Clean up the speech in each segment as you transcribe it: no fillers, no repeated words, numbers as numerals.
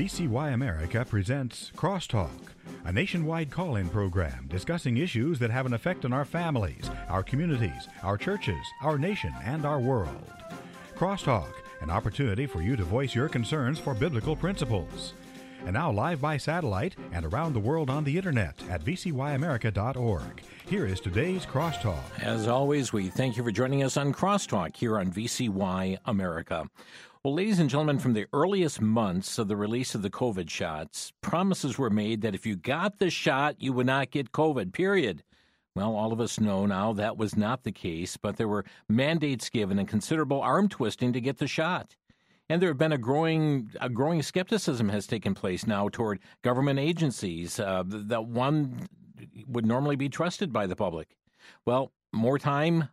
VCY America presents Crosstalk, a nationwide call-in program discussing issues that have an effect on our families, our communities, our churches, our nation, and our world. Crosstalk, an opportunity for you to voice your concerns for biblical principles. And now live by satellite and around the world on the internet at vcyamerica.org. Here is today's Crosstalk. As always, we thank you for joining us on Crosstalk here on VCY America. Well, ladies and gentlemen, from the earliest months of the release of the COVID shots, promises were made that if you got the shot, you would not get COVID, period. Well, all of us know now that was not the case, but there were mandates given and considerable arm twisting to get the shot. And there have been a growing skepticism has taken place now toward government agencies that one would normally be trusted by the public. Well, more time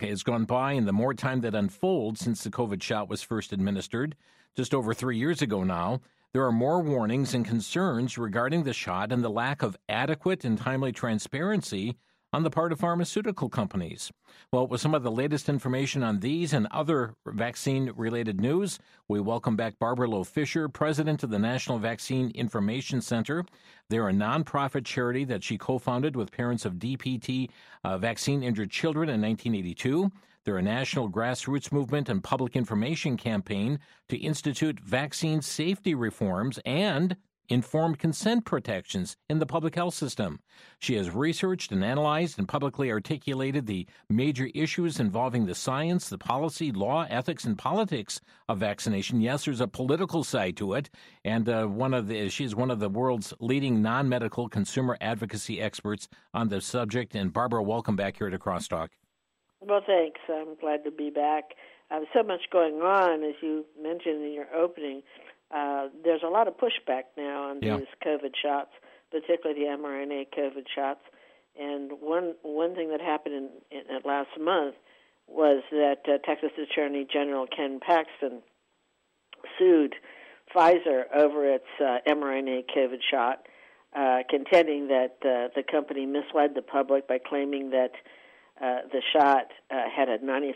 has gone by, and the more time that unfolds since the COVID shot was first administered just over 3 years ago now, there are more warnings and concerns regarding the shot and the lack of adequate and timely transparency on the part of pharmaceutical companies. Well, with some of the latest information on these and other vaccine-related news, we welcome back Barbara Loe Fisher, president of the National Vaccine Information Center. They're a nonprofit charity that she co-founded with parents of DPT vaccine-injured children in 1982. They're a national grassroots movement and public information campaign to institute vaccine safety reforms and informed consent protections in the public health system. She has researched and analyzed and publicly articulated the major issues involving the science, the policy, law, ethics, and politics of vaccination. Yes, there's a political side to it, and she's one of the world's leading non-medical consumer advocacy experts on the subject. And Barbara, welcome back here to Crosstalk. Well, thanks. I'm glad to be back. So much going on, as you mentioned in your opening. There's a lot of pushback now on these COVID shots, particularly the mRNA COVID shots. And one thing that happened in last month was that Texas Attorney General Ken Paxton sued Pfizer over its mRNA COVID shot, contending that the company misled the public by claiming that the shot had a 95%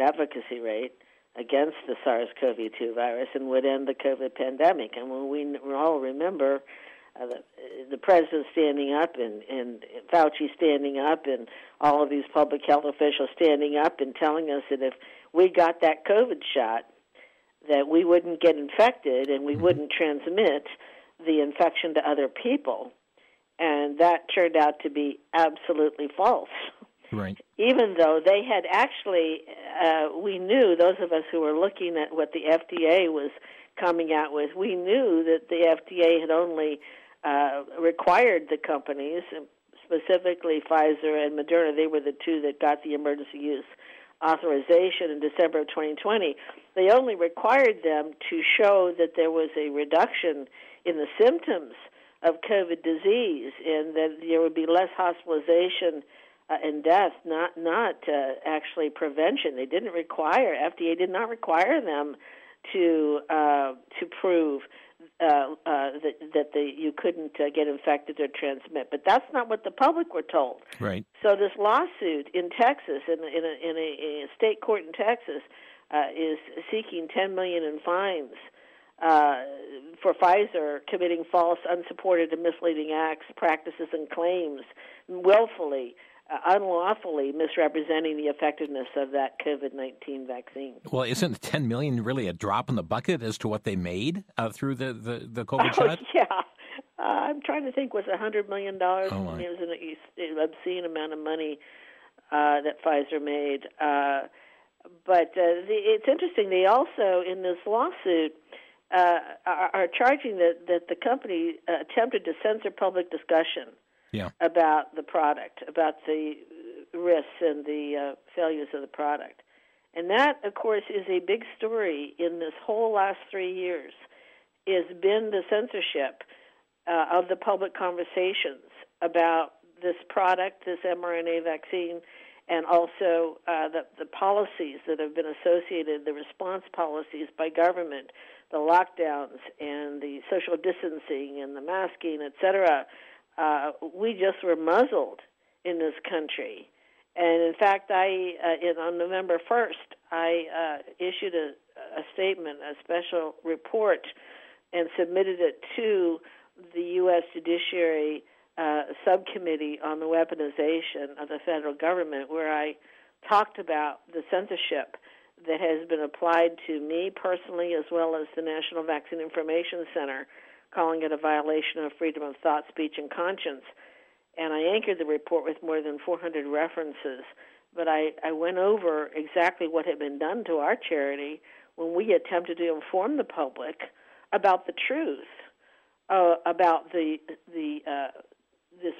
efficacy rate against the SARS-CoV-2 virus and would end the COVID pandemic. And when we all remember the president standing up and Fauci standing up and all of these public health officials standing up and telling us that if we got that COVID shot, that we wouldn't get infected and we wouldn't transmit the infection to other people. And that turned out to be absolutely false. Right. Even though they had actually, we knew, those of us who were looking at what the FDA was coming out with, we knew that the FDA had only required the companies, specifically Pfizer and Moderna, they were the two that got the emergency use authorization in December of 2020, they only required them to show that there was a reduction in the symptoms of COVID disease and that there would be less hospitalization and death, not actually prevention. They didn't require, FDA did not require them to prove that you couldn't get infected or transmit. But that's not what the public were told. Right. So this lawsuit in Texas, in a state court in Texas, is seeking $10 million in fines for Pfizer committing false, unsupported, and misleading acts, practices, and claims willfully, unlawfully misrepresenting the effectiveness of that COVID-19 vaccine. Well, isn't $10 million really a drop in the bucket as to what they made through the COVID shot? Yeah. I'm trying to think. Was $100 million? It was an obscene amount of money that Pfizer made. But it's interesting. They also, in this lawsuit, are charging that the company attempted to censor public discussion. Yeah. About the product, about the risks and the failures of the product. And that, of course, is a big story in this whole last 3 years, has been the censorship of the public conversations about this product, this mRNA vaccine, and also the policies that have been associated, the response policies by government, the lockdowns and the social distancing and the masking, et cetera. We just were muzzled in this country. And, in fact, on November 1st, I issued a statement, a special report and submitted it to the U.S. Judiciary Subcommittee on the Weaponization of the Federal Government, where I talked about the censorship that has been applied to me personally as well as the National Vaccine Information Center, calling it a violation of freedom of thought, speech, and conscience. And I anchored the report with more than 400 references. But I went over exactly what had been done to our charity when we attempted to inform the public about the truth about this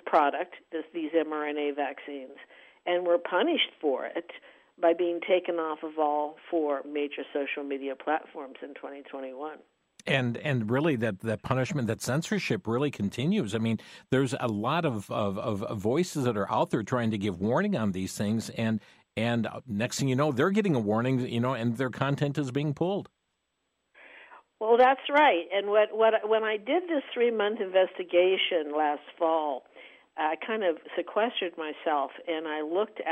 product, these mRNA vaccines, and were punished for it by being taken off of all four major social media platforms in 2021. And really that punishment, that censorship really continues. I mean, there's a lot of voices that are out there trying to give warning on these things, and next thing you know, they're getting a warning, and their content is being pulled. Well, that's right. And when I did this 3-month investigation last fall, I kind of sequestered myself, and I wanted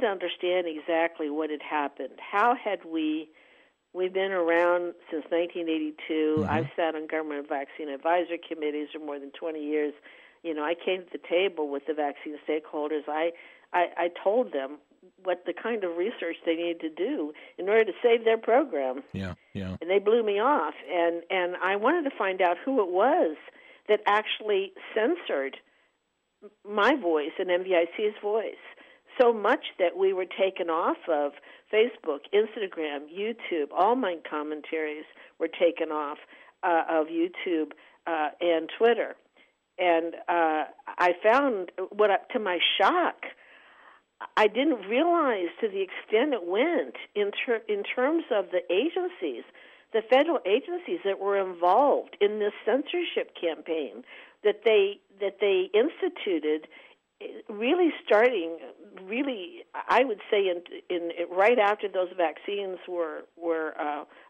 to understand exactly what had happened. How had We've been around since 1982. Mm-hmm. I've sat on government vaccine advisory committees for more than 20 years. I came to the table with the vaccine stakeholders. I told them what the kind of research they needed to do in order to save their program. Yeah. And they blew me off. And I wanted to find out who it was that actually censored my voice and NVIC's voice. So much that we were taken off of Facebook, Instagram, YouTube. All my commentaries were taken off of YouTube and Twitter. And I found, to my shock, I didn't realize to the extent it went in terms of the agencies, the federal agencies that were involved in this censorship campaign that they instituted. Really starting, I would say, right after those vaccines were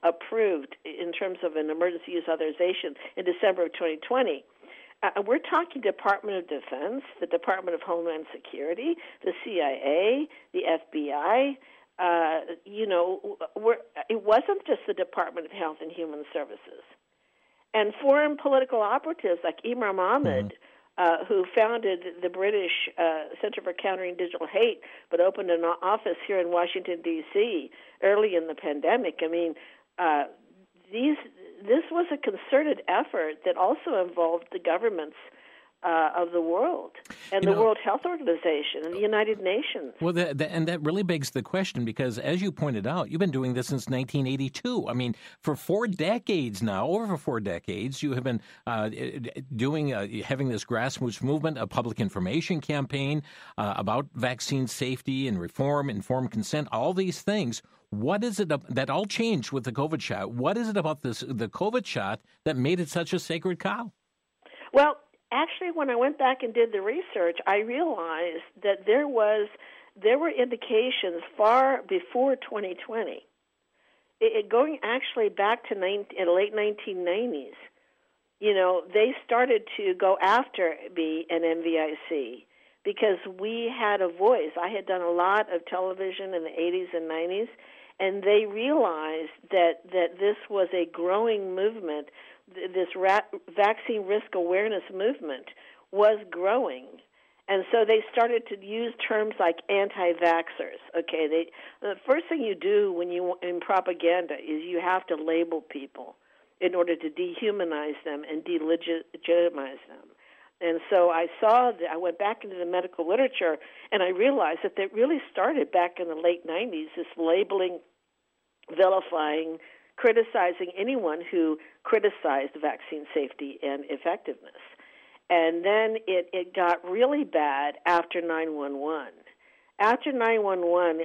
approved in terms of an emergency use authorization in December of 2020, we're talking Department of Defense, the Department of Homeland Security, the CIA, the FBI. It wasn't just the Department of Health and Human Services, and foreign political operatives like Imran Ahmed. Mm-hmm. Who founded the British Center for Countering Digital Hate, but opened an office here in Washington, D.C. early in the pandemic. I mean, this was a concerted effort that also involved the governments of the world and the World Health Organization and the United Nations. Well, and that really begs the question because, as you pointed out, you've been doing this since 1982. I mean, for 4 decades now, over 4 decades, you have been having this grassroots movement, a public information campaign about vaccine safety and reform, informed consent, all these things. What is it that all changed with the COVID shot? What is it about the COVID shot that made it such a sacred cow? Well, actually, when I went back and did the research, I realized that there were indications far before 2020, going actually back to late 1990s. They started to go after me and NVIC because we had a voice. I had done a lot of television in the 80s and 90s, and they realized that this was a growing movement. This vaccine risk awareness movement was growing, and so they started to use terms like anti-vaxxers. Okay, the first thing you do when you in propaganda is you have to label people in order to dehumanize them and delegitimize them. And so I went back into the medical literature, and I realized that they really started back in the late 90s, this labeling, vilifying, criticizing anyone who criticized vaccine safety and effectiveness. And then it got really bad after 9/11. After 9/11,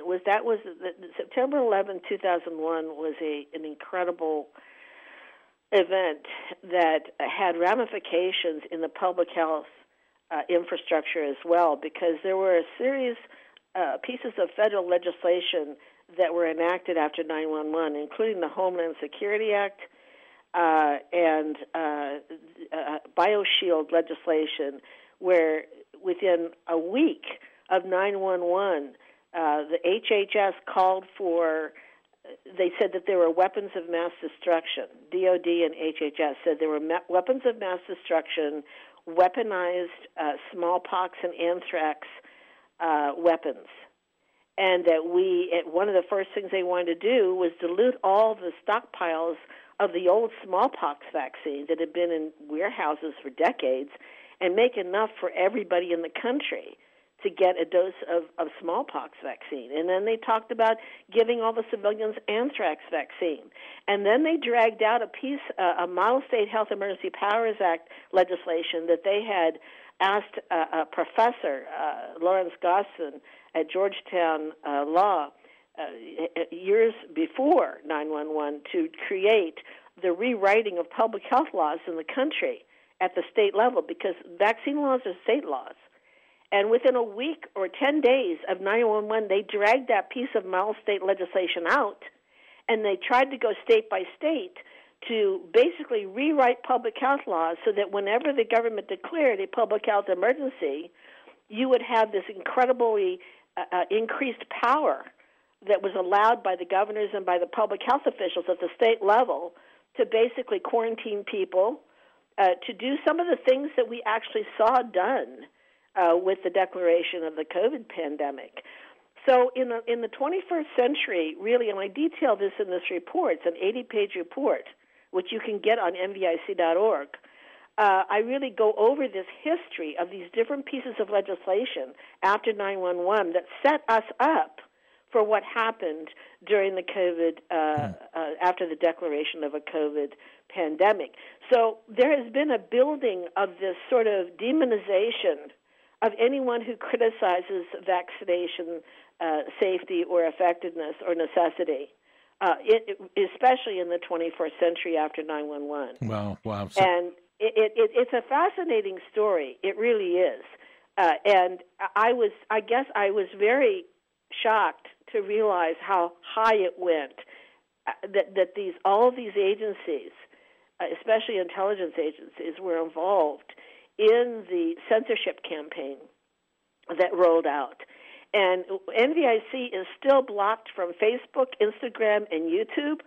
September 11, 2001 was an incredible event that had ramifications in the public health infrastructure as well, because there were a series pieces of federal legislation that were enacted after 9/11, including the Homeland Security Act and BioShield legislation, where within a week of 9/11, the HHS called for they said that there were weapons of mass destruction. DOD and HHS said there were weapons of mass destruction, weaponized smallpox and anthrax weapons, and that one of the first things they wanted to do was dilute all the stockpiles of the old smallpox vaccine that had been in warehouses for decades and make enough for everybody in the country to get a dose of smallpox vaccine. And then they talked about giving all the civilians anthrax vaccine. And then they dragged out a Model State Health Emergency Powers Act legislation that they had asked a professor, Lawrence Gosson, at Georgetown Law, years before 9/11, to create the rewriting of public health laws in the country at the state level, because vaccine laws are state laws. And within a week or 10 days of 9/11, they dragged that piece of model state legislation out, and they tried to go state by state to basically rewrite public health laws so that whenever the government declared a public health emergency, you would have this incredibly increased power that was allowed by the governors and by the public health officials at the state level to basically quarantine people, to do some of the things that we actually saw done with the declaration of the COVID pandemic. So in the 21st century, really, and I detail this in this report, it's an 80-page report, which you can get on nvic.org, I really go over this history of these different pieces of legislation after 9/11 that set us up for what happened during the COVID, after the declaration of a COVID pandemic. So there has been a building of this sort of demonization of anyone who criticizes vaccination safety or effectiveness or necessity, especially in the 21st century after 9/11. Wow. So... And it's a fascinating story. It really is. And I guess I was very shocked to realize how high it went, that all of these agencies, especially intelligence agencies, were involved in the censorship campaign that rolled out. And NVIC is still blocked from Facebook, Instagram, and YouTube.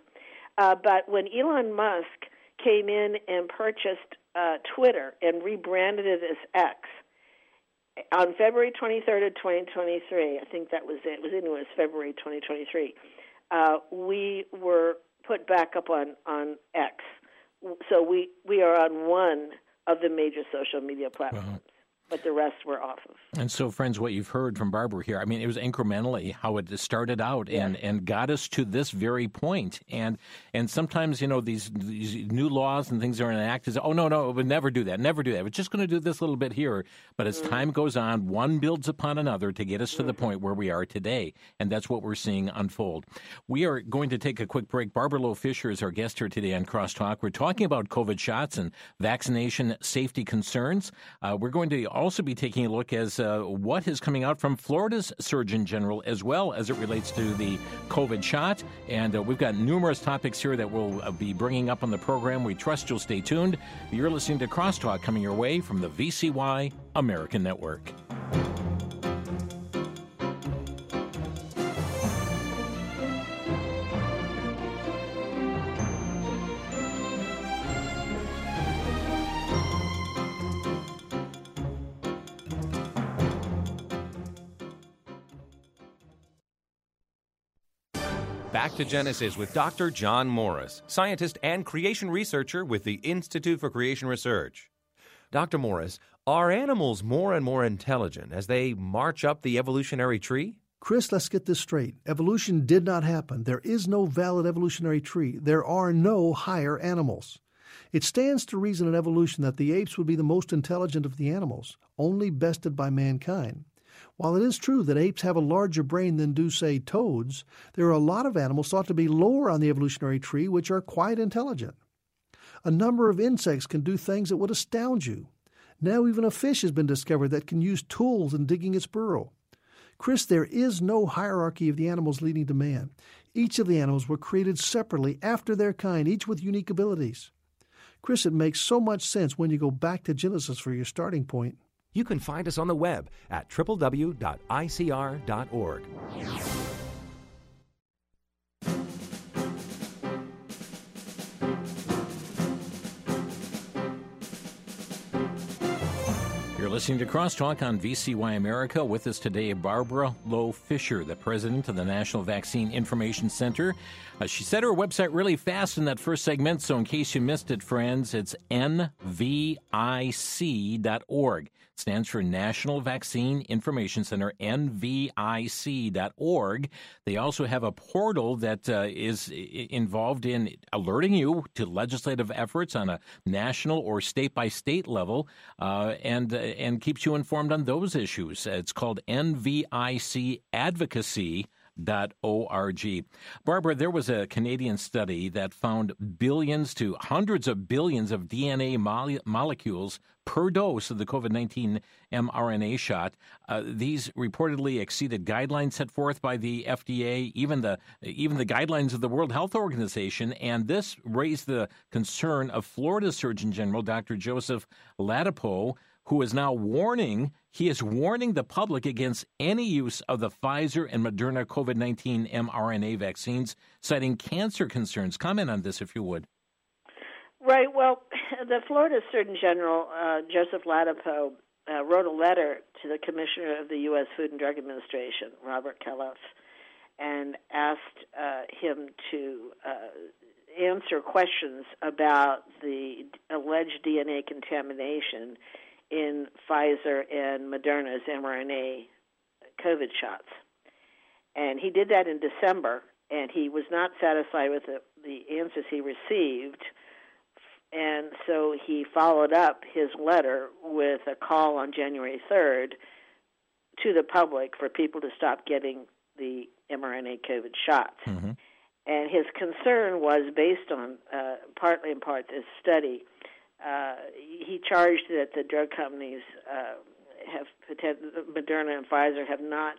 But when Elon Musk came in and purchased Twitter and rebranded it as X, on February 23rd of 2023, I think that was it. It was February 2023. We were put back up on X. So we are on one of the major social media platforms, but the rest we're off of. And so, friends, what you've heard from Barbara here, I mean, it was incrementally how it started out and got us to this very point. And sometimes, you know, these new laws and things are enacted. Oh, no, it would never do that. We're just going to do this little bit here. But as time goes on, one builds upon another to get us to the point where we are today. And that's what we're seeing unfold. We are going to take a quick break. Barbara Loe Fisher is our guest here today on Crosstalk. We're talking about COVID shots and vaccination safety concerns. We're going to also be taking a look as what is coming out from Florida's Surgeon General as well as it relates to the COVID shot. And we've got numerous topics here that we'll be bringing up on the program. We trust you'll stay tuned. You're listening to Crosstalk coming your way from the VCY American Network. Back to Genesis with Dr. John Morris, scientist and creation researcher with the Institute for Creation Research. Dr. Morris, are animals more and more intelligent as they march up the evolutionary tree? Chris, let's get this straight. Evolution did not happen. There is no valid evolutionary tree. There are no higher animals. It stands to reason in evolution that the apes would be the most intelligent of the animals, only bested by mankind. While it is true that apes have a larger brain than do, say, toads, there are a lot of animals thought to be lower on the evolutionary tree which are quite intelligent. A number of insects can do things that would astound you. Now even a fish has been discovered that can use tools in digging its burrow. Chris, there is no hierarchy of the animals leading to man. Each of the animals were created separately after their kind, each with unique abilities. Chris, it makes so much sense when you go back to Genesis for your starting point. You can find us on the web at www.icr.org. listening to Crosstalk on VCY America. With us today, Barbara Loe Fisher, the president of the National Vaccine Information Center. She said her website really fast in that first segment, so in case you missed it, friends, it's nvic.org. It stands for National Vaccine Information Center, nvic.org. They also have a portal that is involved in alerting you to legislative efforts on a national or state-by-state level, and keeps you informed on those issues. It's called NVICadvocacy.org. Barbara, there was a Canadian study that found billions to hundreds of billions of DNA molecules per dose of the COVID-19 mRNA shot. These reportedly exceeded guidelines set forth by the FDA, even the guidelines of the World Health Organization. And this raised the concern of Florida Surgeon General Dr. Joseph Ladapo, who is now warning the public against any use of the Pfizer and Moderna COVID-19 mRNA vaccines, citing cancer concerns. Comment on this, if you would. Right. Well, the Florida Surgeon General, Joseph Ladapo, wrote a letter to the Commissioner of the U.S. Food and Drug Administration, Robert Califf, and asked him to answer questions about the alleged DNA contamination in Pfizer and Moderna's mRNA COVID shots. And he did that in December, and he was not satisfied with the answers he received. And so he followed up his letter with a call on January 3rd to the public for people to stop getting the mRNA COVID shots. Mm-hmm. And his concern was based on, partly in part, this study. He charged that the drug companies, Moderna and Pfizer, have not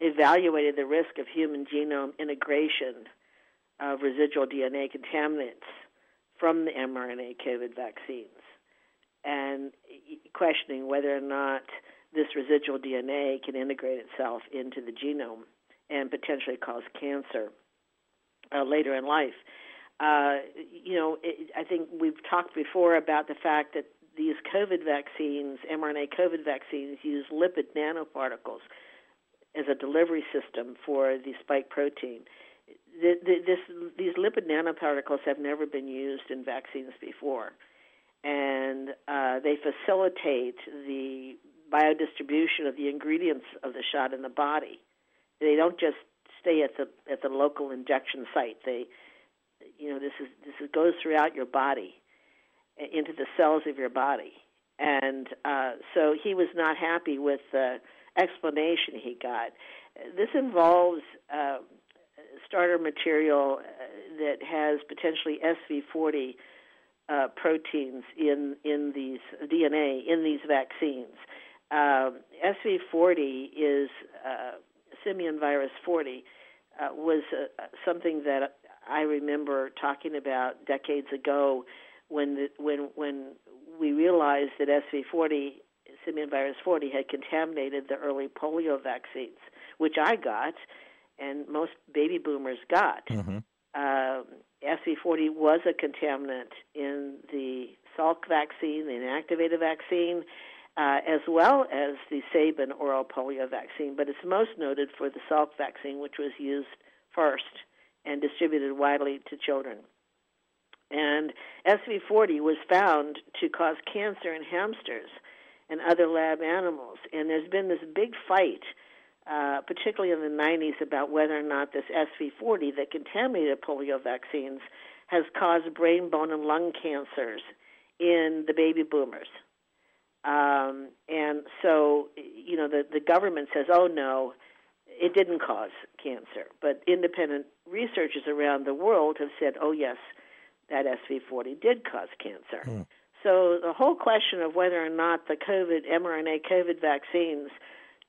evaluated the risk of human genome integration of residual DNA contaminants from the mRNA COVID vaccines, and questioning whether or not this residual DNA can integrate itself into the genome and potentially cause cancer later in life. I think we've talked before about the fact that these COVID vaccines, mRNA COVID vaccines, use lipid nanoparticles as a delivery system for the spike protein. These lipid nanoparticles have never been used in vaccines before, and they facilitate the biodistribution of the ingredients of the shot in the body. They don't just stay at the local injection site. This goes throughout your body, into the cells of your body. And so he was not happy with the explanation he got. This involves starter material that has potentially SV40 proteins in these DNA in these vaccines. SV40 is simian virus 40 was something that I remember talking about decades ago when we realized that SV40, simian virus 40, had contaminated the early polio vaccines, which I got and most baby boomers got. Mm-hmm. SV40 was a contaminant in the Salk vaccine, the inactivated vaccine, as well as the Sabin oral polio vaccine, but it's most noted for the Salk vaccine, which was used first and distributed widely to children. And SV40 was found to cause cancer in hamsters and other lab animals. And there's been this big fight, particularly in the 90s, about whether or not this SV40 that contaminated polio vaccines has caused brain, bone, and lung cancers in the baby boomers. And so, the government says, oh, no, it didn't cause cancer, but independent researchers around the world have said, oh, yes, that SV40 did cause cancer. Mm. So the whole question of whether or not the COVID mRNA COVID vaccines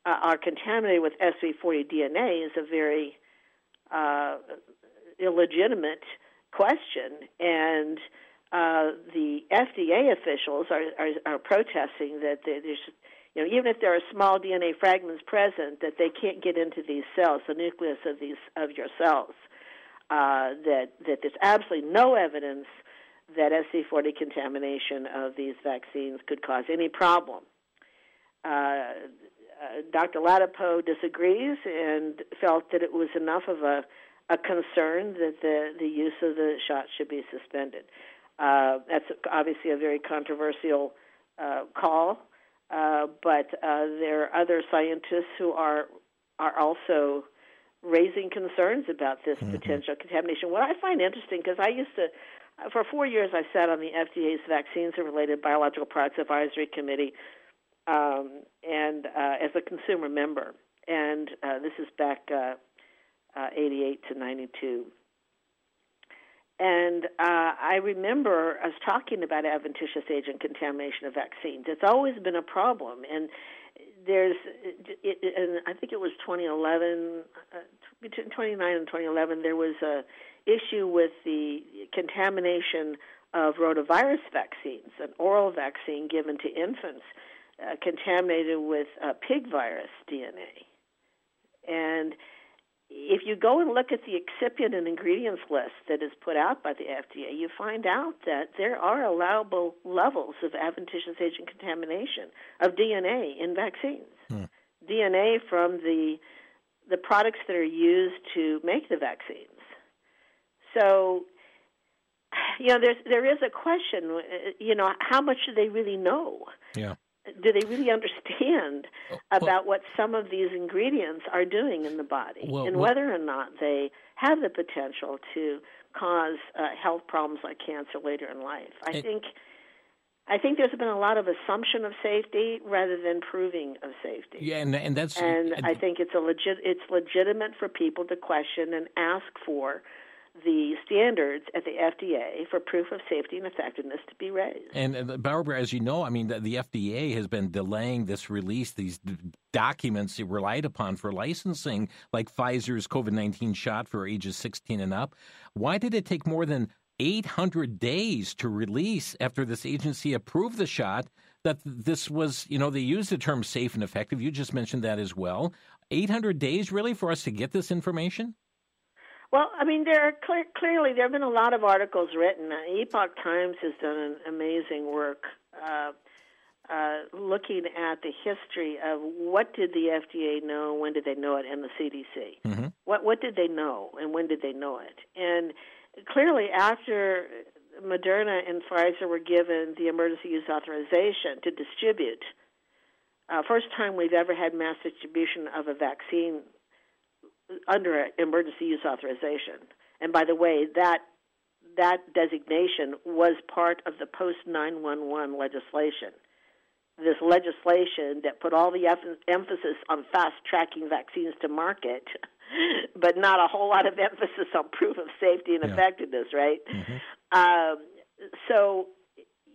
are contaminated with SV40 DNA is a very illegitimate question, and the FDA officials are protesting that there's even if there are small DNA fragments present, that they can't get into these cells, the nucleus of your cells. That there's absolutely no evidence that SV40 contamination of these vaccines could cause any problem. Dr. Ladapo disagrees and felt that it was enough of a concern that the use of the shot should be suspended. That's obviously a very controversial call, but there are other scientists who are also raising concerns about this potential contamination. What I find interesting, because I used to, for 4 years I sat on the FDA's Vaccines and Related Biological Products Advisory Committee and as a consumer member. And this is back 88 to 92. And I remember us talking about adventitious agent contamination of vaccines. It's always been a problem. And I think it was 2011, between 2009 and 2011, there was an issue with the contamination of rotavirus vaccines, an oral vaccine given to infants contaminated with pig virus DNA. And if you go and look at the excipient and ingredients list that is put out by the FDA, you find out that there are allowable levels of adventitious agent contamination of DNA in vaccines. DNA from the products that are used to make the vaccines. So, you know, there is a question, you know, how much do they really know? Yeah. Do they really understand about what some of these ingredients are doing in the body and whether or not they have the potential to cause health problems like cancer later in life? I think there's been a lot of assumption of safety rather than proving of safety. Yeah, and I think it's legitimate for people to question and ask for the standards at the FDA for proof of safety and effectiveness to be raised. And Barbara, as you know, I mean, the FDA has been delaying this release, these documents it relied upon for licensing, like Pfizer's COVID-19 shot for ages 16 and up. Why did it take more than 800 days to release after this agency approved the shot that this was, you know, they used the term safe and effective. You just mentioned that as well. 800 days, really, for us to get this information? Well, I mean, there are clearly there have been a lot of articles written. Epoch Times has done an amazing work looking at the history of what did the FDA know, when did they know it, and the CDC. Mm-hmm. What did they know, and when did they know it? And clearly, after Moderna and Pfizer were given the emergency use authorization to distribute, first time we've ever had mass distribution of a vaccine under emergency use authorization. And by the way, that designation was part of the post-9/11 legislation, this legislation that put all the emphasis on fast-tracking vaccines to market, but not a whole lot of emphasis on proof of safety and effectiveness, right? Mm-hmm. So,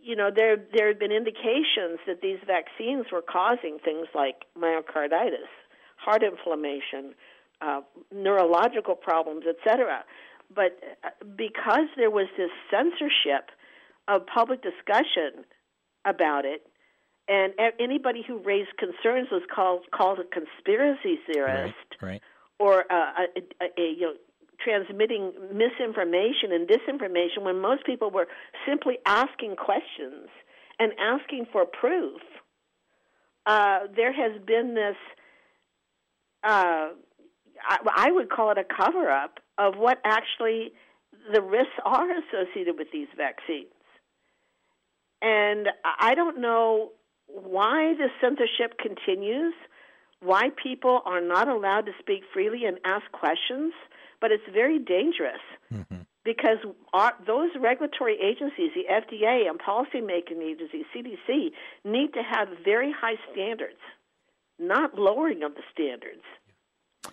you know, there have been indications that these vaccines were causing things like myocarditis, heart inflammation, neurological problems, etc. But because there was this censorship of public discussion about it, and anybody who raised concerns was called a conspiracy theorist, right. Or you know, transmitting misinformation and disinformation when most people were simply asking questions and asking for proof. There has been this I would call it a cover-up of what actually the risks are associated with these vaccines. And I don't know why the censorship continues, why people are not allowed to speak freely and ask questions, but it's very dangerous because those regulatory agencies, the FDA and policymaking agencies, CDC, need to have very high standards, not lowering of the standards.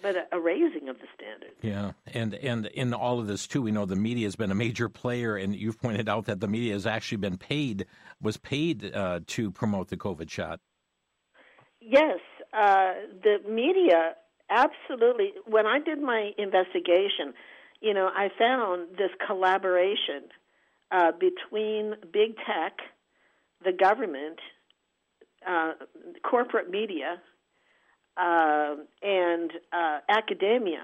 But a raising of the standards. Yeah, and in all of this, too, we know the media has been a major player, and you've pointed out that the media has actually been paid to promote the COVID shot. Yes, the media absolutely. When I did my investigation, you know, I found this collaboration between big tech, the government, corporate media, and academia.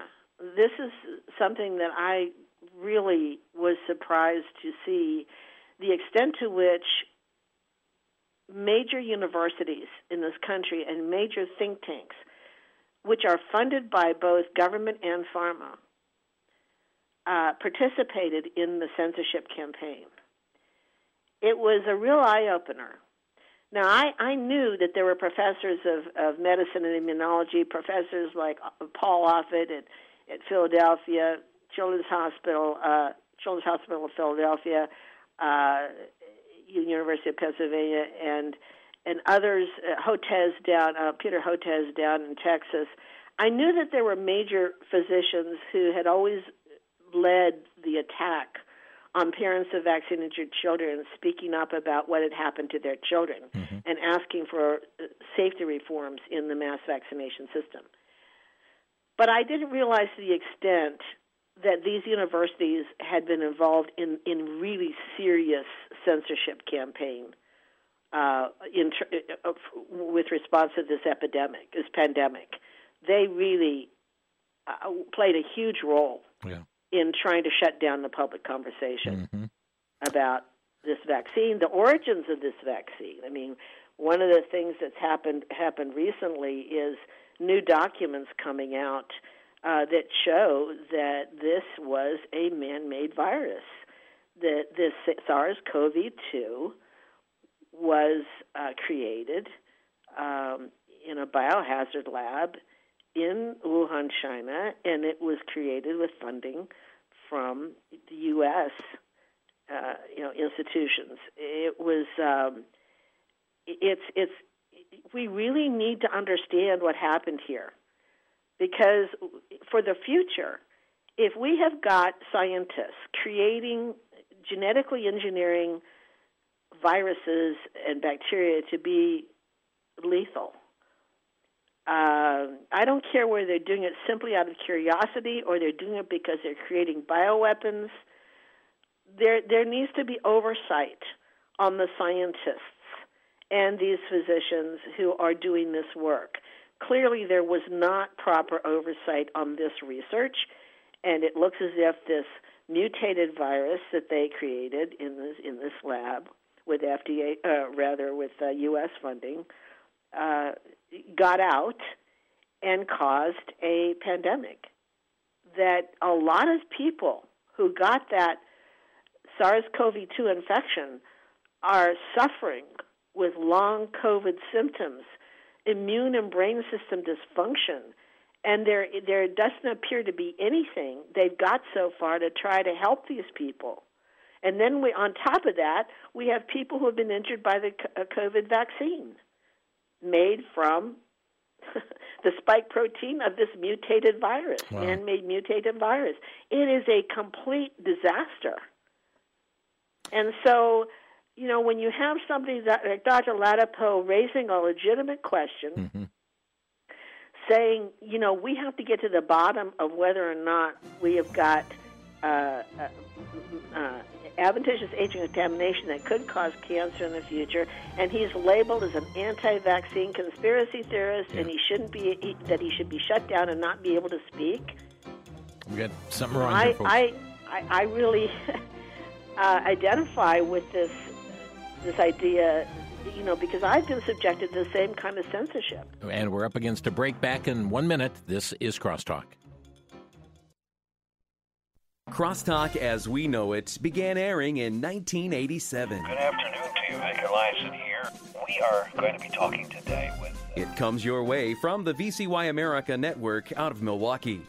This is something that I really was surprised to see, the extent to which major universities in this country and major think tanks, which are funded by both government and pharma, participated in the censorship campaign. It was a real eye-opener. Now, I knew that there were professors of medicine and immunology, professors like Paul Offit at Philadelphia, Children's Hospital of Philadelphia, University of Pennsylvania, and others, Peter Hotez down in Texas. I knew that there were major physicians who had always led the attack on parents of vaccine-injured children speaking up about what had happened to their children mm-hmm. and asking for safety reforms in the mass vaccination system. But I didn't realize to the extent that these universities had been involved in really serious censorship campaign with response to this pandemic. They really played a huge role yeah. in trying to shut down the public conversation mm-hmm. about this vaccine, the origins of this vaccine. I mean, one of the things that's happened recently is new documents coming out that show that this was a man-made virus, that this SARS-CoV-2 was created in a biohazard lab in Wuhan, China, and it was created with funding from the U.S. Institutions. It was we really need to understand what happened here. Because for the future, if we have got scientists creating, genetically engineering viruses and bacteria to be lethal, I don't care whether they're doing it simply out of curiosity or they're doing it because they're creating bioweapons, there needs to be oversight on the scientists and these physicians who are doing this work. Clearly, there was not proper oversight on this research, and it looks as if this mutated virus that they created in this lab with FDA, with U.S. funding, got out and caused a pandemic. That a lot of people who got that SARS-CoV-2 infection are suffering with long COVID symptoms, immune and brain system dysfunction, and there doesn't appear to be anything they've got so far to try to help these people. And then on top of that, we have people who have been injured by the COVID vaccine made from the spike protein of this mutated virus, wow. man-made mutated virus. It is a complete disaster. And so, you know, when you have somebody like Dr. Ladapo raising a legitimate question, mm-hmm. saying, you know, we have to get to the bottom of whether or not we have got adventitious agent contamination that could cause cancer in the future, and he's labeled as an anti-vaccine conspiracy theorist, yeah. and he should be shut down and not be able to speak. We got something wrong here, folks. I really identify with this idea, you know, because I've been subjected to the same kind of censorship. And we're up against a break. Back in 1 minute. This is Crosstalk. Crosstalk as we know it began airing in 1987. Good afternoon to you, Vicar Lyson here. We are going to be talking today with... It comes your way from the VCY America Network out of Milwaukee.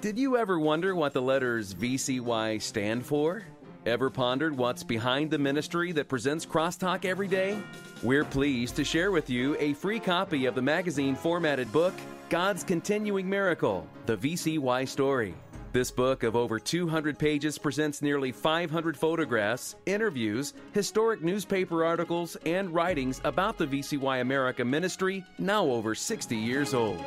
Did you ever wonder what the letters VCY stand for? Ever pondered what's behind the ministry that presents Crosstalk every day? We're pleased to share with you a free copy of the magazine-formatted book, God's Continuing Miracle, The VCY Story. This book of over 200 pages presents nearly 500 photographs, interviews, historic newspaper articles, and writings about the VCY America ministry, now over 60 years old.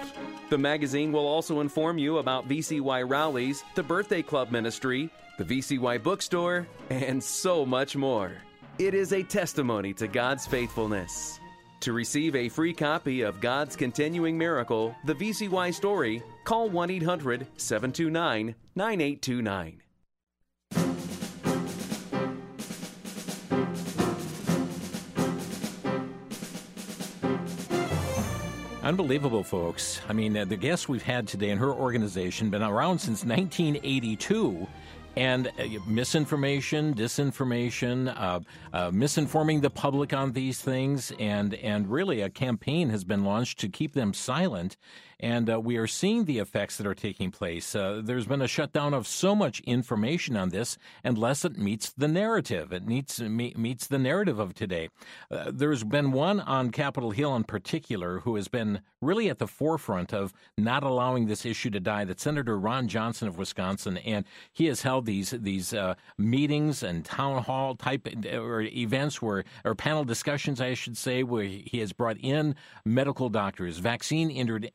The magazine will also inform you about VCY rallies, the Birthday Club ministry, the VCY bookstore, and so much more. It is a testimony to God's faithfulness. To receive a free copy of God's Continuing Miracle, The VCY Story, call 1-800-729-9829. Unbelievable, folks. I mean, the guest we've had today and her organization been around since 1982. And misinformation, disinformation, misinforming the public on these things, and really a campaign has been launched to keep them silent. And we are seeing the effects that are taking place. There's been a shutdown of so much information on this unless it meets the narrative. It meets the narrative of today. There's been one on Capitol Hill in particular who has been really at the forefront of not allowing this issue to die, that Senator Ron Johnson of Wisconsin, and he has held these meetings and town hall type or events where, or panel discussions, I should say, where he has brought in medical doctors, vaccine injured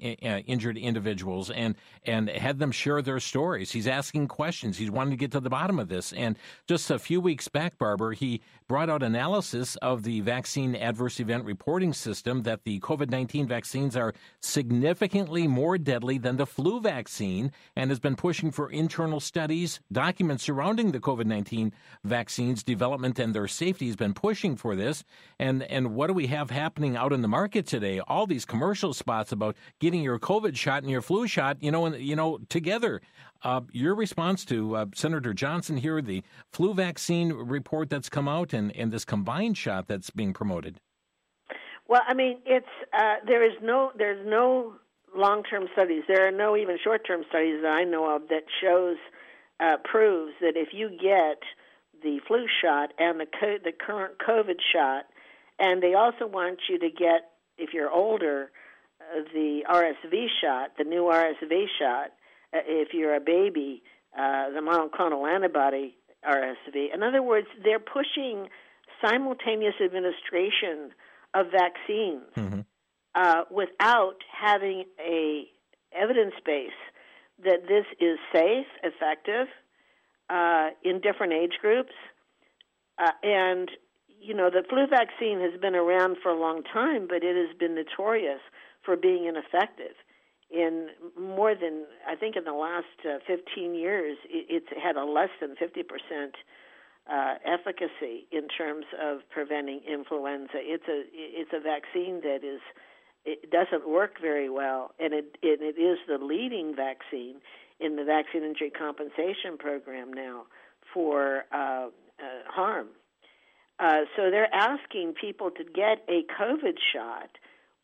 individuals, and had them share their stories. He's asking questions. He's wanting to get to the bottom of this. And just a few weeks back, Barbara, he brought out analysis of the vaccine adverse event reporting system that the COVID-19 vaccines are significantly more deadly than the flu vaccine, and has been pushing for internal studies, documents surrounding the COVID-19 vaccines development and their safety. Has been pushing for this. And what do we have happening out in the market today? All these commercial spots about getting your COVID shot and your flu shot, together. Your response to Senator Johnson here, the flu vaccine report that's come out, and this combined shot that's being promoted. Well, I mean, it's there's no long-term studies. There are no even short-term studies that I know of that shows proves that if you get the flu shot and the current COVID shot, and they also want you to get, if you're older, the RSV shot, the new RSV shot, if you're a baby, the monoclonal antibody RSV. In other words, they're pushing simultaneous administration of vaccines without having a evidence base that this is safe, effective, in different age groups. And, the flu vaccine has been around for a long time, but it has been notorious for being ineffective. In more than, I think in the last 15 years, it's had a less than 50% efficacy in terms of preventing influenza. It's a vaccine that is... It doesn't work very well, and it is the leading vaccine in the vaccine injury compensation program now for harm. So they're asking people to get a COVID shot,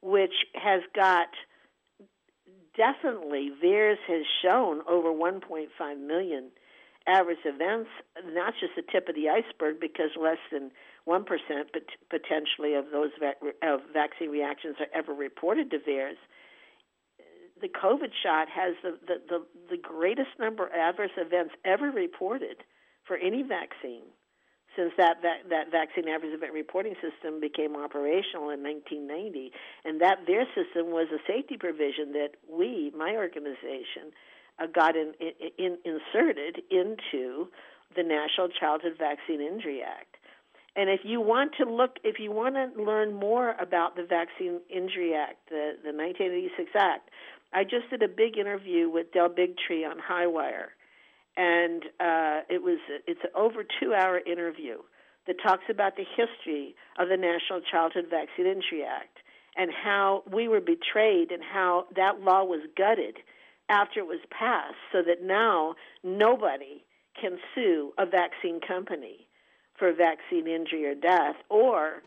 which has got definitely, VAERS has shown over 1.5 million adverse events, not just the tip of the iceberg, because less than 1% potentially of those vaccine reactions are ever reported to VAERS. The COVID shot has the greatest number of adverse events ever reported for any vaccine since that vaccine adverse event reporting system became operational in 1990. And that VAERS system was a safety provision that my organization, got inserted into the National Childhood Vaccine Injury Act. And if you want to learn more about the Vaccine Injury Act, the 1986 Act, I just did a big interview with Del Bigtree on Highwire, and it's an over 2-hour interview that talks about the history of the National Childhood Vaccine Injury Act and how we were betrayed and how that law was gutted after it was passed, so that now nobody can sue a vaccine company for vaccine injury or death, or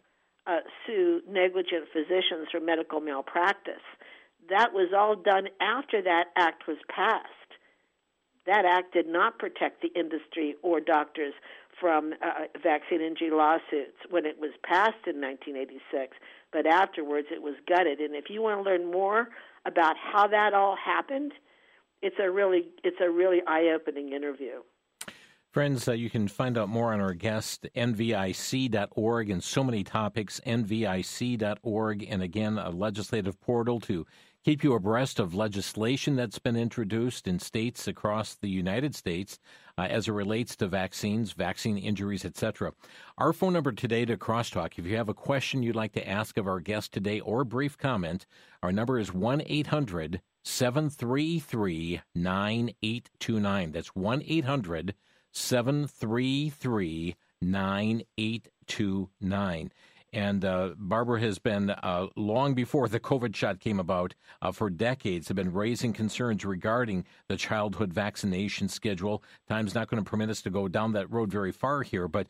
sue negligent physicians for medical malpractice. That was all done after that act was passed. That act did not protect the industry or doctors from vaccine injury lawsuits when it was passed in 1986, but afterwards it was gutted. And if you want to learn more about how that all happened, it's a really eye-opening interview. Friends, you can find out more on our guest, NVIC.org, and so many topics, NVIC.org, and again, a legislative portal to keep you abreast of legislation that's been introduced in states across the United States as it relates to vaccines, vaccine injuries, etc. Our phone number today to Crosstalk, if you have a question you'd like to ask of our guest today or a brief comment, our number is 1-800-733-9829. That's 1-800-733-9829. And Barbara has been, long before the COVID shot came about, for decades, have been raising concerns regarding the childhood vaccination schedule. Time's not going to permit us to go down that road very far here, but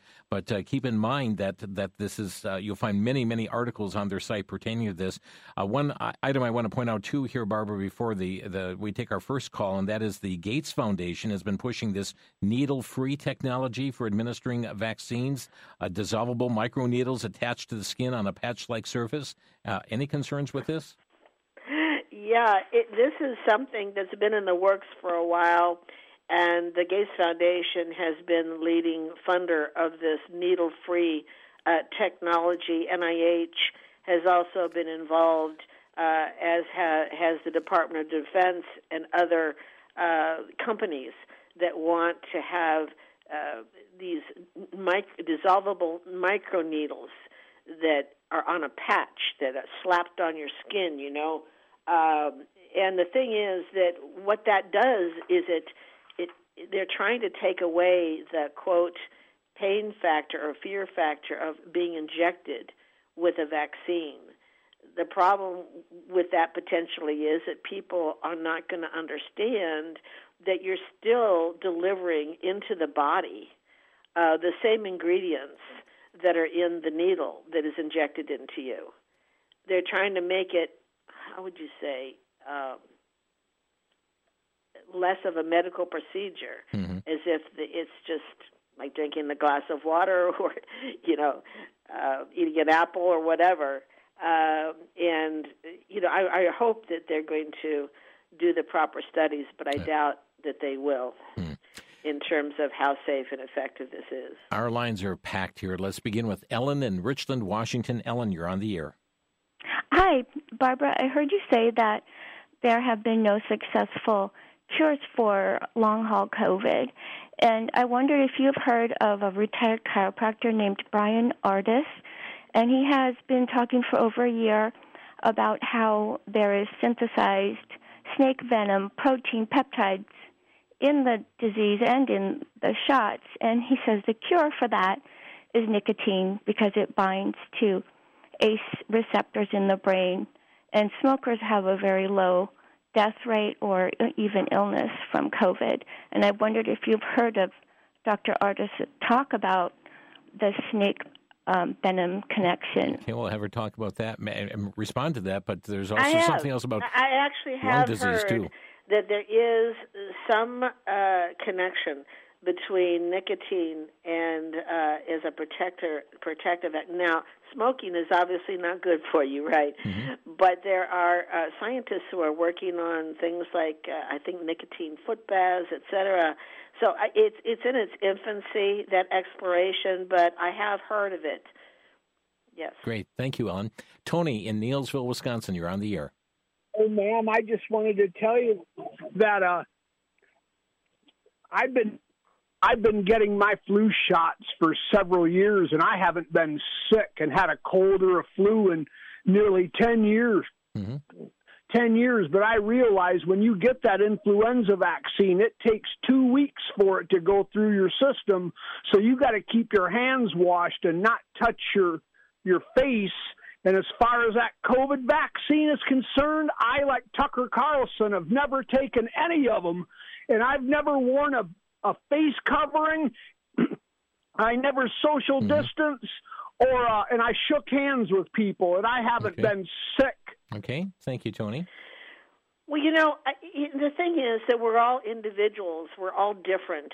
keep in mind that this is, you'll find many, many articles on their site pertaining to this. One item I want to point out, too, here, Barbara, before we take our first call, and that is the Gates Foundation has been pushing this needle-free technology for administering vaccines, dissolvable microneedles attached to the skin on a patch-like surface. Any concerns with this? Yeah, this is something that's been in the works for a while, and the Gates Foundation has been leading funder of this needle-free technology. NIH has also been involved, as has the Department of Defense and other companies that want to have these dissolvable microneedles that are on a patch, that are slapped on your skin, you know. And the thing is that what that does is they're trying to take away the, quote, pain factor or fear factor of being injected with a vaccine. The problem with that potentially is that people are not going to understand that you're still delivering into the body the same ingredients that are in the needle that is injected into you. They're trying to make it, how would you say, less of a medical procedure, as if it's just like drinking a glass of water or, you know, eating an apple or whatever. And, you know, I hope that they're going to do the proper studies, but I doubt that they will. In terms of how safe and effective this is. Our lines are packed here. Let's begin with Ellen in Richland, Washington. Ellen, you're on the air. Hi, Barbara. I heard you say that there have been no successful cures for long-haul COVID, and I wonder if you've heard of a retired chiropractor named Brian Ardis, and he has been talking for over a year about how there is synthesized snake venom, protein, peptides, in the disease and in the shots, and he says the cure for that is nicotine because it binds to ACE receptors in the brain, and smokers have a very low death rate or even illness from COVID. And I wondered if you've heard of Dr. Ardis talk about the snake venom connection. Okay, we'll have her talk about that and respond to that, but there's also something else about lung disease, too. That there is some connection between nicotine and as a protective act. Now, smoking is obviously not good for you, right? But there are scientists who are working on things like, I think, nicotine foot baths, et cetera. So it's in its infancy, that exploration, but I have heard of it. Yes. Great. Thank you, Ellen. Tony in Neillsville, Wisconsin, you're on the air. Oh, ma'am, I just wanted to tell you that I've been getting my flu shots for several years, and I haven't been sick and had a cold or a flu in nearly 10 years. 10 years, but I realize when you get that influenza vaccine, it takes 2 weeks for it to go through your system, so you got to keep your hands washed and not touch your face. And as far as that COVID vaccine is concerned, I, like Tucker Carlson, have never taken any of them, and I've never worn a face covering. I never social distance, or and I shook hands with people, and I haven't been sick. Okay. Thank you, Tony. Well, you know, the thing is that we're all individuals. We're all different.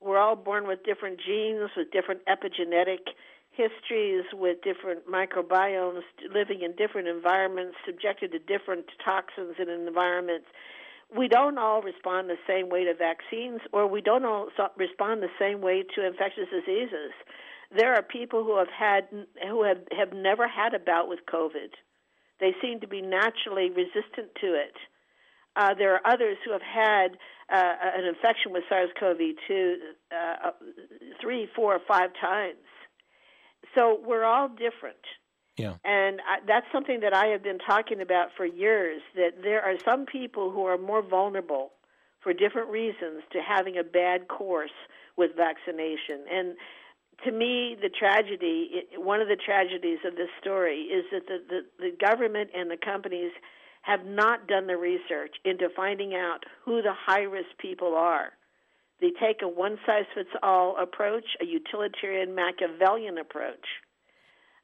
We're all born with different genes, with different epigenetic histories, with different microbiomes, living in different environments, subjected to different toxins in environments. We don't all respond the same way to vaccines, or we don't all respond the same way to infectious diseases. There are people who have never had a bout with COVID. They seem to be naturally resistant to it. There are others who have had an infection with SARS-CoV-2 three, four, or five times. So we're all different, and that's something that I have been talking about for years, that there are some people who are more vulnerable for different reasons to having a bad course with vaccination. And to me, the tragedy, one of the tragedies of this story is that the government and the companies have not done the research into finding out who the high-risk people are. They take a one-size-fits-all approach, a utilitarian Machiavellian approach,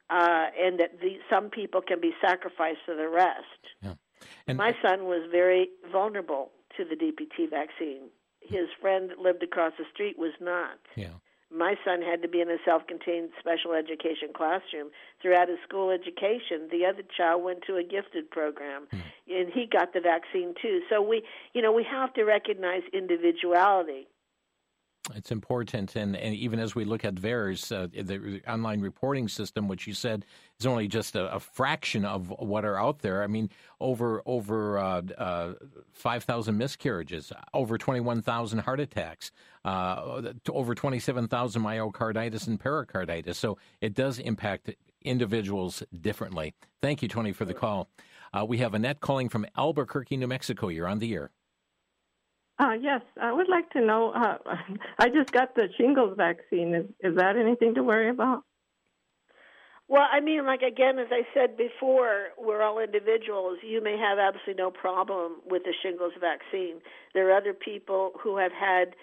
and that some people can be sacrificed for the rest. Yeah. And my son was very vulnerable to the DPT vaccine. His friend that lived across the street was not. Yeah. My son had to be in a self-contained special education classroom. Throughout his school education, the other child went to a gifted program, and he got the vaccine too. So we have to recognize individuality. It's important, and even as we look at VAERS, the online reporting system, which you said is only just a fraction of what are out there. I mean, over 5,000 miscarriages, over 21,000 heart attacks, over 27,000 myocarditis and pericarditis. So it does impact individuals differently. Thank you, Tony, for the call. We have Annette calling from Albuquerque, New Mexico. You're on the air. Yes, I would like to know, I just got the shingles vaccine. Is that anything to worry about? Well, I mean, like, again, as I said before, we're all individuals. You may have absolutely no problem with the shingles vaccine. There are other people who have had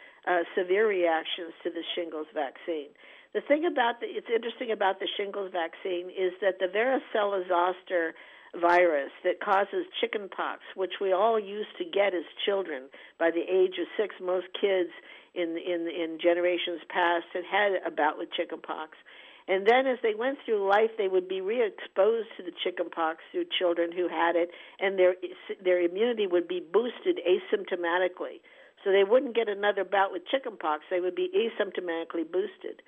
severe reactions to the shingles vaccine. The thing about it's interesting about the shingles vaccine is that the varicella zoster virus that causes chickenpox, which we all used to get as children. By the age of 6, most kids in generations past had a bout with chickenpox. And then as they went through life, they would be re-exposed to the chickenpox through children who had it, and their immunity would be boosted asymptomatically. So they wouldn't get another bout with chickenpox. They would be asymptomatically boosted.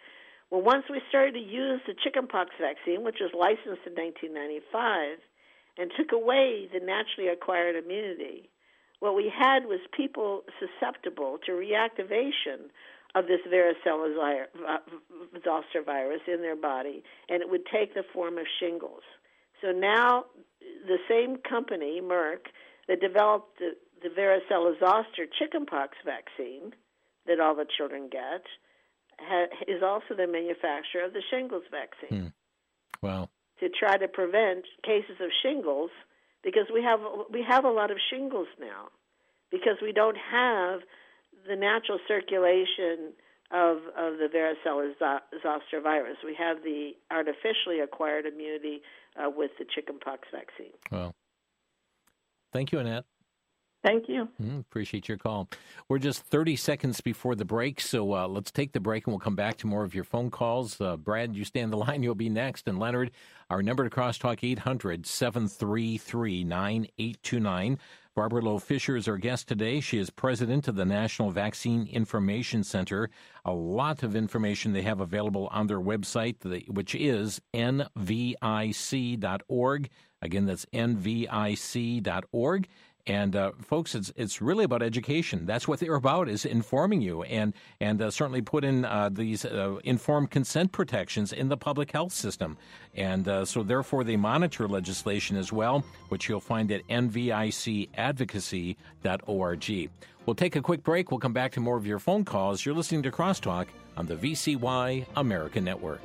Well, once we started to use the chickenpox vaccine, which was licensed in 1995, and took away the naturally acquired immunity, what we had was people susceptible to reactivation of this varicella zoster virus in their body, and it would take the form of shingles. So now the same company, Merck, that developed the varicella zoster chickenpox vaccine that all the children get is also the manufacturer of the shingles vaccine. Hmm. Wow. To try to prevent cases of shingles, because we have a lot of shingles now, because we don't have the natural circulation of the varicella zoster virus. We have the artificially acquired immunity with the chickenpox vaccine. Well, thank you, Annette. Thank you. Appreciate your call. We're just 30 seconds before the break, so let's take the break and we'll come back to more of your phone calls. Brad, you stay on the line. You'll be next. And Leonard, our number to Crosstalk, 800-733-9829. Barbara Loe Fisher is our guest today. She is president of the National Vaccine Information Center. A lot of information they have available on their website, which is nvic.org. Again, that's nvic.org. And folks, it's really about education. That's what they're about, is informing you, and certainly put in these informed consent protections in the public health system. And so therefore they monitor legislation as well, which you'll find at nvicadvocacy.org. We'll take a quick break. We'll come back to more of your phone calls. You're listening to Crosstalk on the VCY America Network.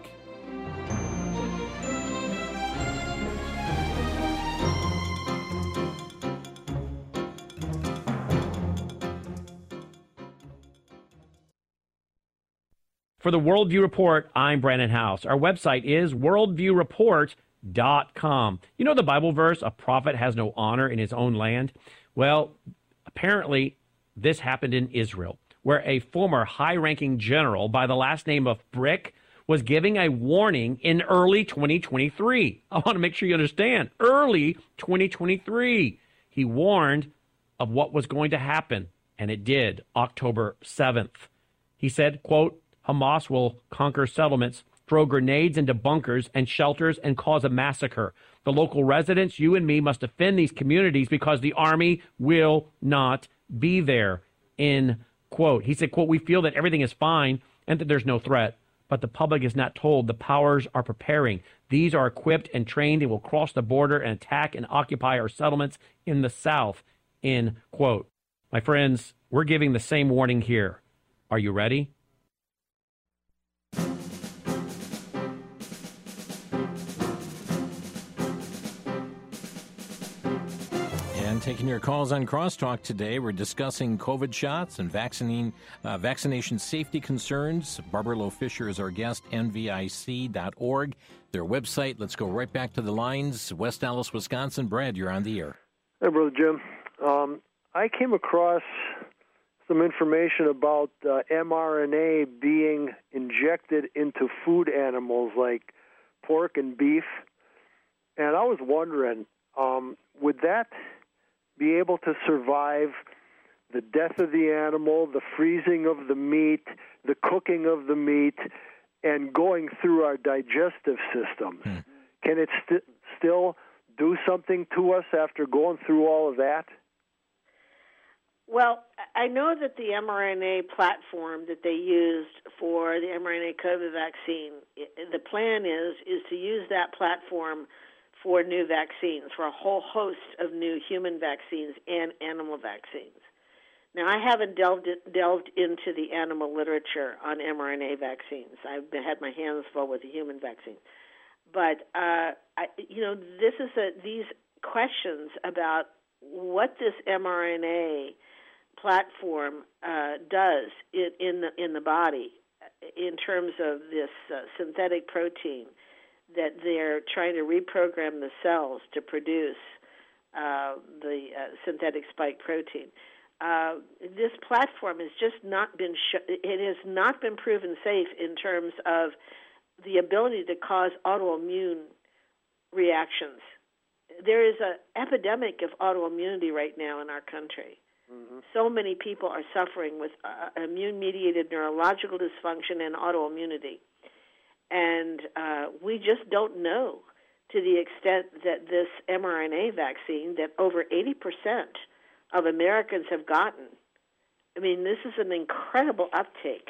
For the Worldview Report, I'm Brandon House. Our website is worldviewreport.com. You know the Bible verse, a prophet has no honor in his own land? Well, apparently this happened in Israel, where a former high-ranking general by the last name of Brick was giving a warning in early 2023. I want to make sure you understand, early 2023. He warned of what was going to happen, and it did, October 7th. He said, quote, Hamas will conquer settlements, throw grenades into bunkers and shelters, and cause a massacre. The local residents, you and me, must defend these communities because the army will not be there, end quote. He said, quote, we feel that everything is fine and that there's no threat, but the public is not told. The powers are preparing. These are equipped and trained. They will cross the border and attack and occupy our settlements in the south, end quote. My friends, we're giving the same warning here. Are you ready? and taking your calls on Crosstalk today. We're discussing COVID shots and vaccination safety concerns. Barbara Loe Fisher is our guest, nvic.org, their website. Let's go right back to the lines. West Allis, Wisconsin. Brad, you're on the air. Hey, Brother Jim. I came across some information about mRNA being injected into food animals like pork and beef. And I was wondering, would that be able to survive the death of the animal, the freezing of the meat, the cooking of the meat, and going through our digestive systems? Mm. Can it still do something to us after going through all of that? Well, I know that the mRNA platform that they used for the mRNA COVID vaccine, the plan is to use that platform for new vaccines, for a whole host of new human vaccines and animal vaccines. Now, I haven't delved into the animal literature on mRNA vaccines. I've had my hands full with the human vaccine. But, these questions about what this mRNA platform does in the body in terms of this synthetic protein that they're trying to reprogram the cells to produce the synthetic spike protein. This platform has just not been proven safe in terms of the ability to cause autoimmune reactions. There is an epidemic of autoimmunity right now in our country. Mm-hmm. So many people are suffering with immune-mediated neurological dysfunction and autoimmunity. And we just don't know to the extent that this mRNA vaccine that over 80% of Americans have gotten. I mean, this is an incredible uptake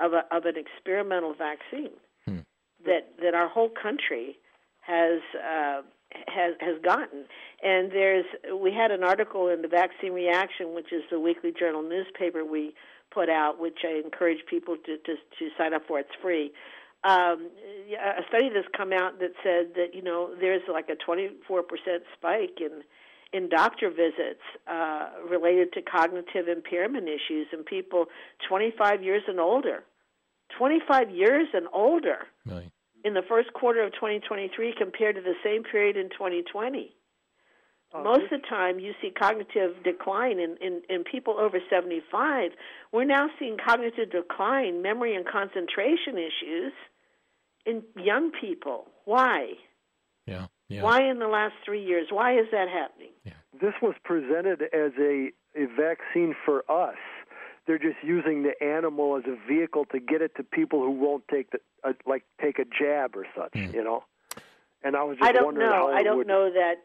of an experimental vaccine that our whole country has gotten. And we had an article in the Vaccine Reaction, which is the weekly journal newspaper we put out, which I encourage people to sign up for. It's free. A study that's come out that said that, there's like a 24% spike in doctor visits related to cognitive impairment issues in people 25 years and older. 25 years and older right. In the first quarter of 2023 compared to the same period in 2020. Most of the time you see cognitive decline in people over 75. We're now seeing cognitive decline, memory and concentration issues in young people. Why? Yeah. Why in the last 3 years? Why is that happening? Yeah. This was presented as a vaccine for us. They're just using the animal as a vehicle to get it to people who won't take a jab or such, And I was just wondering how I don't know that,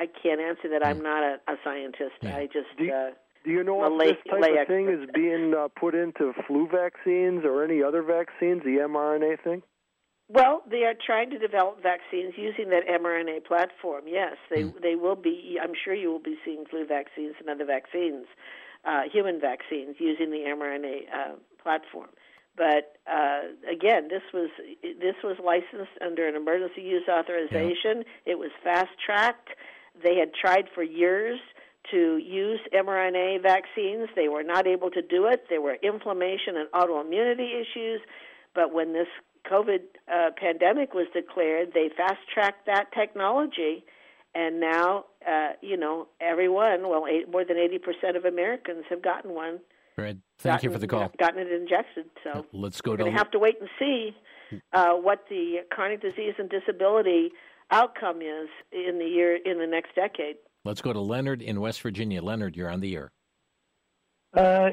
I can't answer that. I'm not a scientist. Yeah. I just do you know if this type of thing is being put into flu vaccines or any other vaccines, the mRNA thing? Well, they are trying to develop vaccines using that mRNA platform, yes. They will be, I'm sure you will be seeing flu vaccines and other vaccines, human vaccines, using the mRNA platform. But again, this was licensed under an emergency use authorization. Yeah. It was fast-tracked. They had tried for years to use mRNA vaccines. They were not able to do it. There were inflammation and autoimmunity issues. But when this COVID pandemic was declared, they fast-tracked that technology. And now, more than 80% of Americans have gotten one. Brad, thank you for the call. Gotten it injected, so let's go. We're going to have to wait and see what the chronic disease and disability outcome is in the next decade. Let's go to Leonard in West Virginia. Leonard, you're on the air.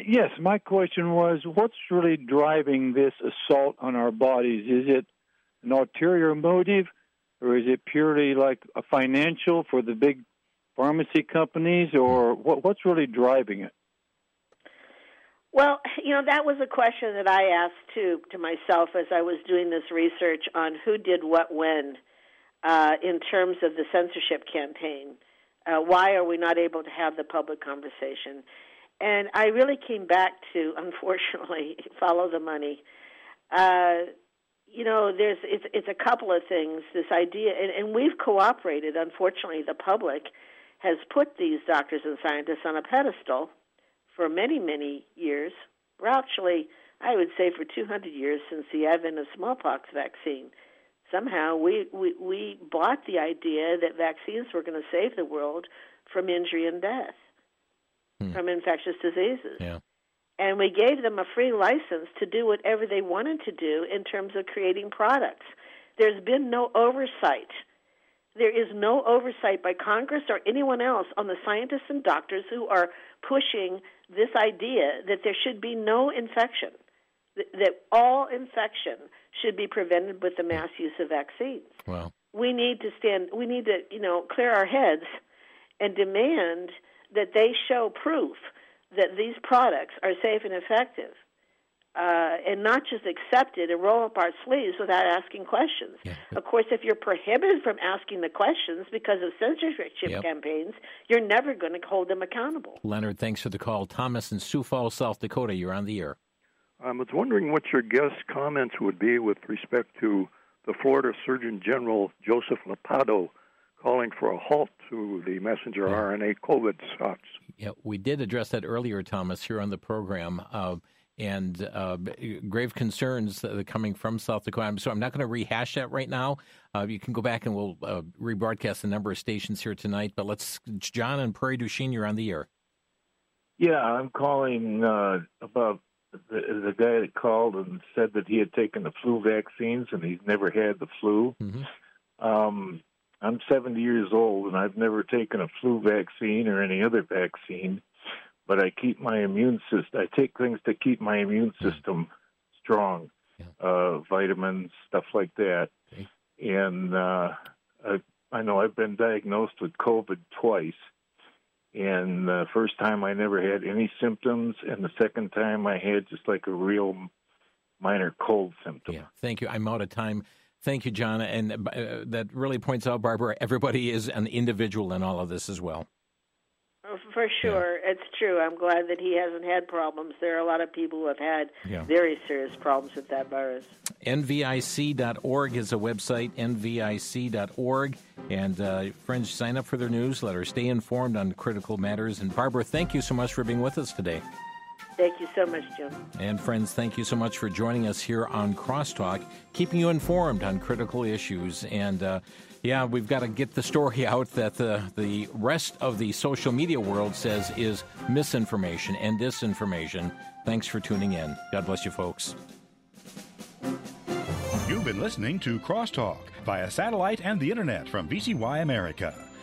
Yes, my question was, what's really driving this assault on our bodies? Is it an ulterior motive, or is it purely like a financial for the big pharmacy companies, or what's really driving it? Well, that was a question that I asked to myself as I was doing this research on who did what when in terms of the censorship campaign. Why are we not able to have the public conversation? And I really came back to, unfortunately, follow the money. It's a couple of things, this idea, and we've cooperated, unfortunately, the public, has put these doctors and scientists on a pedestal for many, many years, or actually, I would say for 200 years since the advent of smallpox vaccine. Somehow we bought the idea that vaccines were going to save the world from injury and death, from infectious diseases. Yeah. And we gave them a free license to do whatever they wanted to do in terms of creating products. There's been no oversight. There is no oversight by Congress or anyone else on the scientists and doctors who are pushing this idea that there should be no infection, that all infection should be prevented with the mass use of vaccines. Wow. We need to clear our heads and demand that they show proof that these products are safe and effective, and not just accepted and roll up our sleeves without asking questions. Yeah. Of course, if you're prohibited from asking the questions because of censorship campaigns, you're never going to hold them accountable. Leonard, thanks for the call. Thomas in Sioux Falls, South Dakota, you're on the air. I was wondering what your guest's comments would be with respect to the Florida Surgeon General, Joseph Ladapo, calling for a halt to the messenger RNA COVID shots. Yeah, we did address that earlier, Thomas, here on the program, and grave concerns coming from South Dakota. So I'm not going to rehash that right now. You can go back and we'll rebroadcast a number of stations here tonight. But John and Prairie du Chien, you're on the air. Yeah, I'm calling about the guy that called and said that he had taken the flu vaccines and he's never had the flu. Mm-hmm. I'm 70 years old, and I've never taken a flu vaccine or any other vaccine, but I keep my immune system. I take things to keep my immune system strong, vitamins, stuff like that. Okay. And I know I've been diagnosed with COVID twice, and the first time I never had any symptoms, and the second time I had just like a real minor cold symptom. Yeah. Thank you. I'm out of time. Thank you, John. And that really points out, Barbara, everybody is an individual in all of this as well. For sure. Yeah. It's true. I'm glad that he hasn't had problems. There are a lot of people who have had very serious problems with that virus. NVIC.org is a website, NVIC.org. And friends, sign up for their newsletter. Stay informed on critical matters. And Barbara, thank you so much for being with us today. Thank you so much, Jim. And friends, thank you so much for joining us here on Crosstalk, keeping you informed on critical issues. And, we've got to get the story out that the rest of the social media world says is misinformation and disinformation. Thanks for tuning in. God bless you, folks. You've been listening to Crosstalk via satellite and the Internet from VCY America.